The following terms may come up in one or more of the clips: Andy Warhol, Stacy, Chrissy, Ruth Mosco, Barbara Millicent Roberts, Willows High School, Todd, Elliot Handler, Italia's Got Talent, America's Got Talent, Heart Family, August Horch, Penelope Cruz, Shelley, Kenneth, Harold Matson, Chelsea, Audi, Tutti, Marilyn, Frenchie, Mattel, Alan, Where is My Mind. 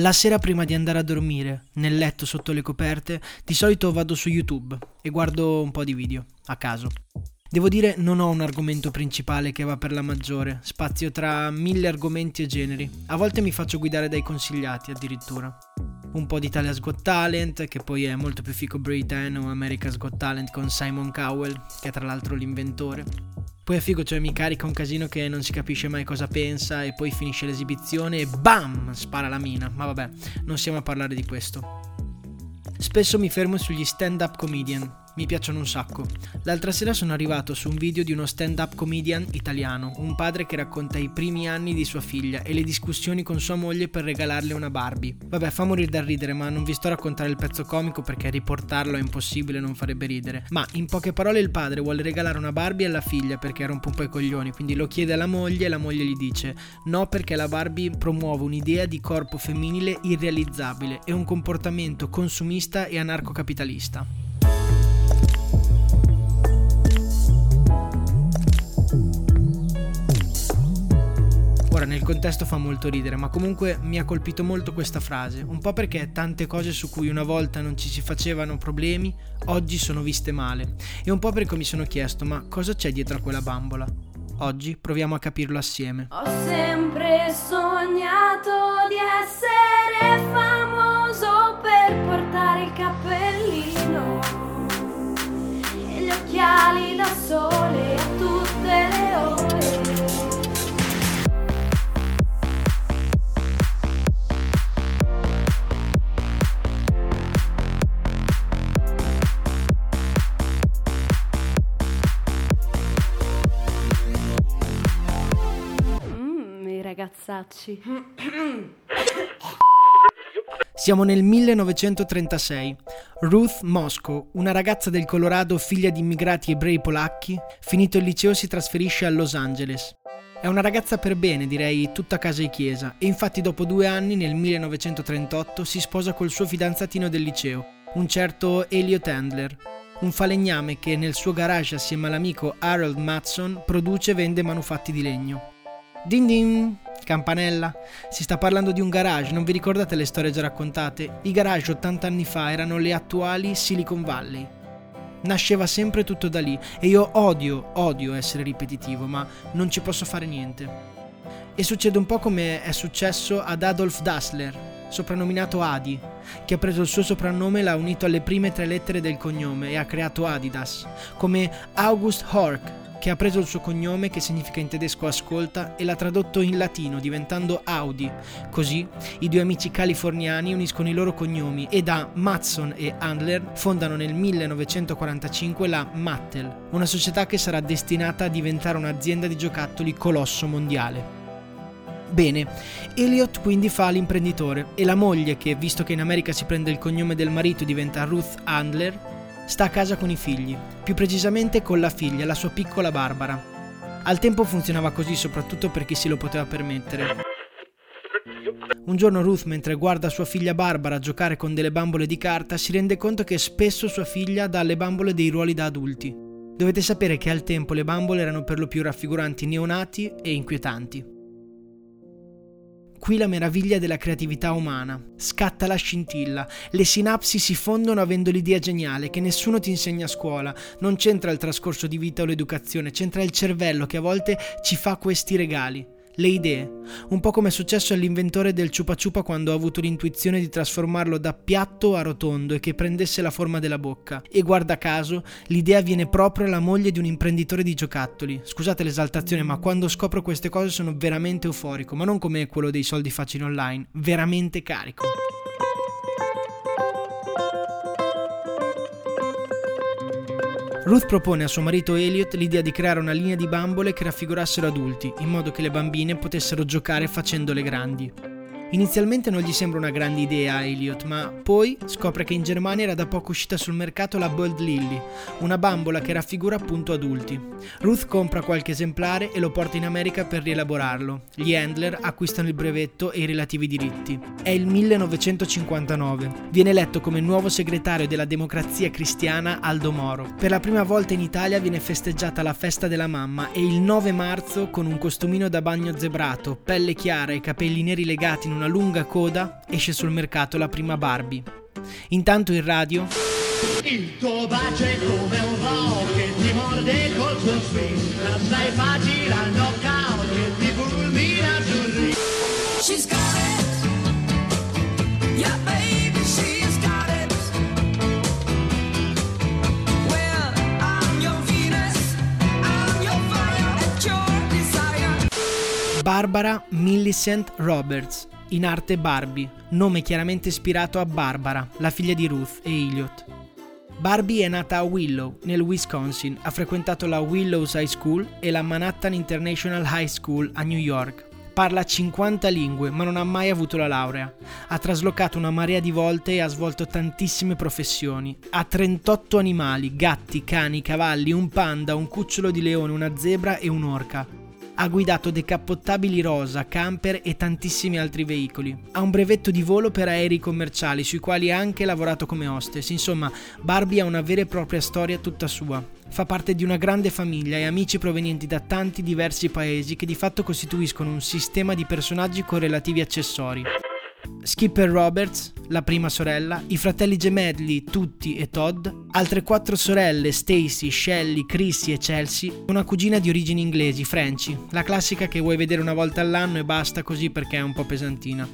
La sera prima di andare a dormire, nel letto sotto le coperte, di solito vado su YouTube e guardo un po' di video, a caso. Devo dire, non ho un argomento principale che va per la maggiore, spazio tra mille argomenti e generi. A volte mi faccio guidare dai consigliati, addirittura. Un po' di Italia's Got Talent, che poi è molto più fico Britain o America's Got Talent con Simon Cowell, che è tra l'altro l'inventore. Poi è figo, cioè mi carica un casino che non si capisce mai cosa pensa e poi finisce l'esibizione e bam! Spara la mina, ma vabbè, non stiamo a parlare di questo. Spesso mi fermo sugli stand-up comedian, mi piacciono un sacco. L'altra sera sono arrivato su un video di uno stand-up comedian italiano, un padre che racconta i primi anni di sua figlia e le discussioni con sua moglie per regalarle una Barbie. Vabbè, fa morire dal ridere, ma non vi sto a raccontare il pezzo comico perché riportarlo è impossibile, non farebbe ridere. Ma in poche parole il padre vuole regalare una Barbie alla figlia perché rompe un po' i coglioni, quindi lo chiede alla moglie e la moglie gli dice no perché la Barbie promuove un'idea di corpo femminile irrealizzabile e un comportamento consumista e anarcocapitalista. Ora, nel contesto fa molto ridere, ma comunque mi ha colpito molto questa frase, un po' perché tante cose su cui una volta non ci si facevano problemi, oggi sono viste male, e un po' perché mi sono chiesto, ma cosa c'è dietro a quella bambola? Oggi proviamo a capirlo assieme. Ho sempre sognato di essere famoso per portare il cappellino e gli occhiali da sole a tutte le ore. Ragazzacci. Siamo nel 1936. Ruth Mosco, una ragazza del Colorado figlia di immigrati ebrei polacchi, finito il liceo si trasferisce a Los Angeles. È una ragazza per bene, direi, tutta casa e chiesa, e infatti dopo 2 anni, nel 1938, si sposa col suo fidanzatino del liceo, un certo Elliot Handler, un falegname che nel suo garage assieme all'amico Harold Matson produce e vende manufatti di legno. Din din, campanella, si sta parlando di un garage, non vi ricordate le storie già raccontate? I garage 80 anni fa erano le attuali Silicon Valley. Nasceva sempre tutto da lì e io odio essere ripetitivo, ma non ci posso fare niente. E succede un po' come è successo ad Adolf Dassler, soprannominato Adi, che ha preso il suo soprannome e l'ha unito alle prime 3 lettere del cognome e ha creato Adidas, come August Horch, che ha preso il suo cognome, che significa in tedesco ascolta, e l'ha tradotto in latino diventando Audi. Così i 2 amici californiani uniscono i loro cognomi e da Matson e Handler fondano nel 1945 la Mattel, una società che sarà destinata a diventare un'azienda di giocattoli colosso mondiale. Bene, Elliot quindi fa l'imprenditore e la moglie, che visto che in America si prende il cognome del marito diventa Ruth Handler, sta a casa con i figli, più precisamente con la figlia, la sua piccola Barbara. Al tempo funzionava così soprattutto per chi se lo poteva permettere. Un giorno Ruth, mentre guarda sua figlia Barbara giocare con delle bambole di carta, si rende conto che spesso sua figlia dà alle bambole dei ruoli da adulti. Dovete sapere che al tempo le bambole erano per lo più raffiguranti neonati e inquietanti. Qui la meraviglia della creatività umana. Scatta la scintilla, le sinapsi si fondono avendo l'idea geniale che nessuno ti insegna a scuola, non c'entra il trascorso di vita o l'educazione, c'entra il cervello che a volte ci fa questi regali, le idee. Un po' come è successo all'inventore del ciupa ciupa quando ha avuto l'intuizione di trasformarlo da piatto a rotondo e che prendesse la forma della bocca. E guarda caso, l'idea viene proprio alla moglie di un imprenditore di giocattoli. Scusate l'esaltazione, ma quando scopro queste cose sono veramente euforico, ma non come quello dei soldi facili online, veramente carico. Ruth propone a suo marito Elliot l'idea di creare una linea di bambole che raffigurassero adulti, in modo che le bambine potessero giocare facendo le grandi. Inizialmente non gli sembra una grande idea a Elliot, ma poi scopre che in Germania era da poco uscita sul mercato la Bold Lily, una bambola che raffigura appunto adulti. Ruth compra qualche esemplare e lo porta in America per rielaborarlo. Gli Handler acquistano il brevetto e i relativi diritti. È il 1959. Viene eletto come nuovo segretario della Democrazia Cristiana Aldo Moro. Per la prima volta in Italia viene festeggiata la festa della mamma e il 9 marzo, con un costumino da bagno zebrato, pelle chiara e capelli neri legati in una lunga coda, esce sul mercato la prima Barbie. Intanto in radio: il tuo bacio è come un rock che ti morde col suo swing, la stai facile al knockout che ti fulmina sul ring. She's got it, yeah baby she's got it, well I'm your Venus, I'm your fire and your desire. Barbara Millicent Roberts, in arte Barbie, nome chiaramente ispirato a Barbara, la figlia di Ruth e Elliot. Barbie è nata a Willow, nel Wisconsin, ha frequentato la Willows High School e la Manhattan International High School a New York. Parla 50 lingue, ma non ha mai avuto la laurea. Ha traslocato una marea di volte e ha svolto tantissime professioni. Ha 38 animali, gatti, cani, cavalli, un panda, un cucciolo di leone, una zebra e un'orca. Ha guidato decappottabili rosa, camper e tantissimi altri veicoli. Ha un brevetto di volo per aerei commerciali, sui quali ha anche lavorato come hostess. Insomma, Barbie ha una vera e propria storia tutta sua. Fa parte di una grande famiglia e amici provenienti da tanti diversi paesi che di fatto costituiscono un sistema di personaggi con relativi accessori. Skipper Roberts, la prima sorella, i fratelli gemelli Tutti e Todd, altre 4 sorelle Stacy, Shelley, Chrissy e Chelsea, una cugina di origini inglesi, Frenchie, la classica che vuoi vedere una volta all'anno e basta così perché è un po' pesantina.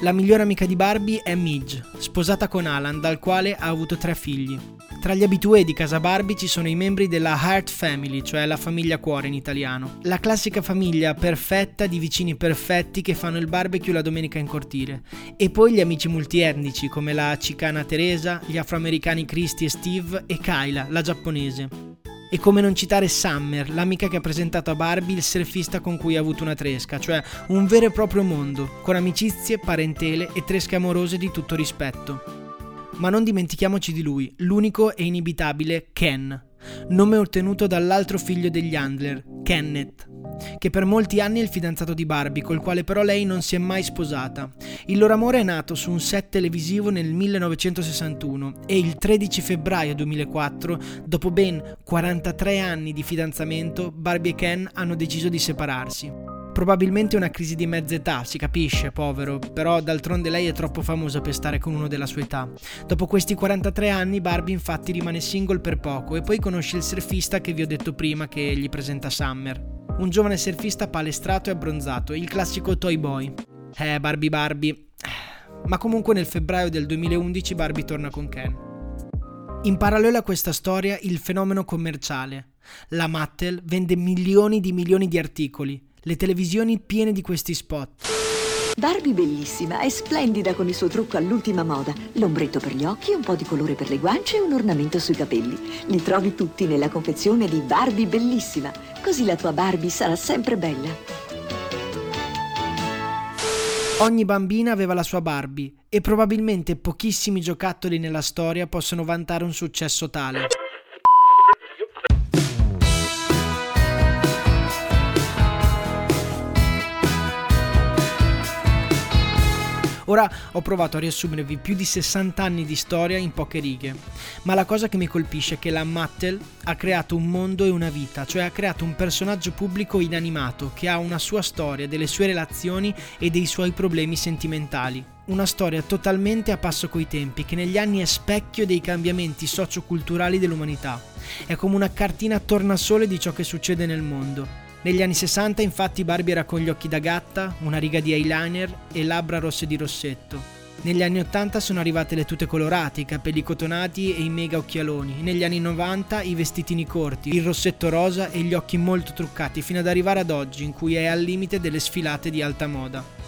La migliore amica di Barbie è Midge, sposata con Alan, dal quale ha avuto 3 figli. Tra gli abitué di casa Barbie ci sono i membri della Heart Family, cioè la famiglia cuore in italiano. La classica famiglia perfetta di vicini perfetti che fanno il barbecue la domenica in cortile. E poi gli amici multietnici come la cicana Teresa, gli afroamericani Christy e Steve e Kyla, la giapponese. E come non citare Summer, l'amica che ha presentato a Barbie il surfista con cui ha avuto una tresca, cioè un vero e proprio mondo, con amicizie, parentele e tresche amorose di tutto rispetto. Ma non dimentichiamoci di lui, l'unico e inibitabile Ken, nome ottenuto dall'altro figlio degli Handler, Kenneth, che per molti anni è il fidanzato di Barbie, col quale però lei non si è mai sposata. Il loro amore è nato su un set televisivo nel 1961 e il 13 febbraio 2004, dopo ben 43 anni di fidanzamento, Barbie e Ken hanno deciso di separarsi. Probabilmente una crisi di mezza età, si capisce, povero, però d'altronde lei è troppo famosa per stare con uno della sua età. Dopo questi 43 anni Barbie infatti rimane single per poco e poi conosce il surfista che vi ho detto prima che gli presenta Summer. Un giovane surfista palestrato e abbronzato, il classico toy boy. Barbie. Ma comunque nel febbraio del 2011 Barbie torna con Ken. In parallelo a questa storia il fenomeno commerciale. La Mattel vende milioni di articoli, le televisioni piene di questi spot. Barbie bellissima, è splendida con il suo trucco all'ultima moda, l'ombretto per gli occhi, un po' di colore per le guance e un ornamento sui capelli. Li trovi tutti nella confezione di Barbie bellissima, così la tua Barbie sarà sempre bella. Ogni bambina aveva la sua Barbie e probabilmente pochissimi giocattoli nella storia possono vantare un successo tale. Ora ho provato a riassumervi più di 60 anni di storia in poche righe, ma la cosa che mi colpisce è che la Mattel ha creato un mondo e una vita, cioè ha creato un personaggio pubblico inanimato che ha una sua storia, delle sue relazioni e dei suoi problemi sentimentali. Una storia totalmente a passo coi tempi, che negli anni è specchio dei cambiamenti socioculturali dell'umanità. È come una cartina tornasole di ciò che succede nel mondo. Negli anni 60 infatti Barbie era con gli occhi da gatta, una riga di eyeliner e labbra rosse di rossetto. Negli anni 80 sono arrivate le tute colorate, i capelli cotonati e i mega occhialoni. Negli anni 90 i vestitini corti, il rossetto rosa e gli occhi molto truccati, fino ad arrivare ad oggi in cui è al limite delle sfilate di alta moda.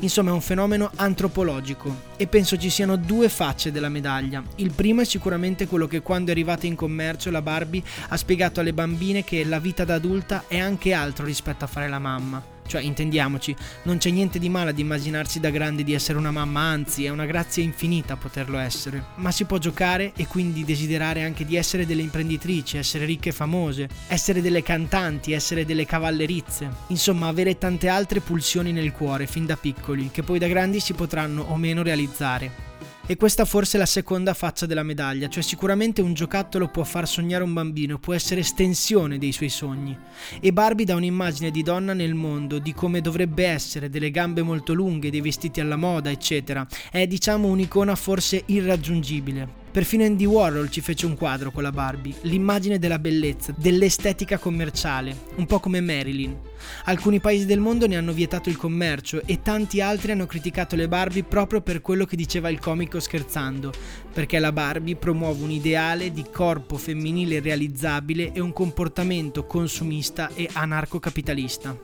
Insomma è un fenomeno antropologico e penso ci siano 2 facce della medaglia. Il primo è sicuramente quello che quando è arrivata in commercio la Barbie ha spiegato alle bambine che la vita da adulta è anche altro rispetto a fare la mamma. Cioè, intendiamoci, non c'è niente di male ad immaginarsi da grandi di essere una mamma, anzi, è una grazia infinita poterlo essere. Ma si può giocare e quindi desiderare anche di essere delle imprenditrici, essere ricche e famose, essere delle cantanti, essere delle cavallerizze. Insomma, avere tante altre pulsioni nel cuore fin da piccoli, che poi da grandi si potranno o meno realizzare. E questa forse è la seconda faccia della medaglia, cioè sicuramente un giocattolo può far sognare un bambino, può essere estensione dei suoi sogni. E Barbie dà un'immagine di donna nel mondo, di come dovrebbe essere, delle gambe molto lunghe, dei vestiti alla moda, eccetera. È, diciamo, un'icona forse irraggiungibile. Perfino Andy Warhol ci fece un quadro con la Barbie, l'immagine della bellezza, dell'estetica commerciale, un po' come Marilyn. Alcuni paesi del mondo ne hanno vietato il commercio e tanti altri hanno criticato le Barbie proprio per quello che diceva il comico scherzando, perché la Barbie promuove un ideale di corpo femminile realizzabile e un comportamento consumista e anarcocapitalista.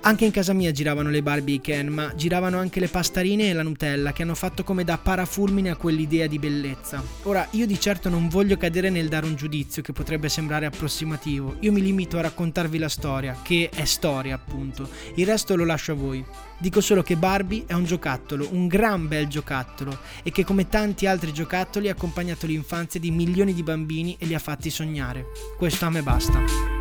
Anche in casa mia giravano le Barbie e Ken, ma giravano anche le pastarine e la Nutella, che hanno fatto come da parafulmine a quell'idea di bellezza. Ora, io di certo non voglio cadere nel dare un giudizio che potrebbe sembrare approssimativo, io mi limito a raccontarvi la storia, che è storia appunto, il resto lo lascio a voi. Dico solo che Barbie è un giocattolo, un gran bel giocattolo, e che come tanti altri giocattoli ha accompagnato l'infanzia di milioni di bambini e li ha fatti sognare. Questo a me basta.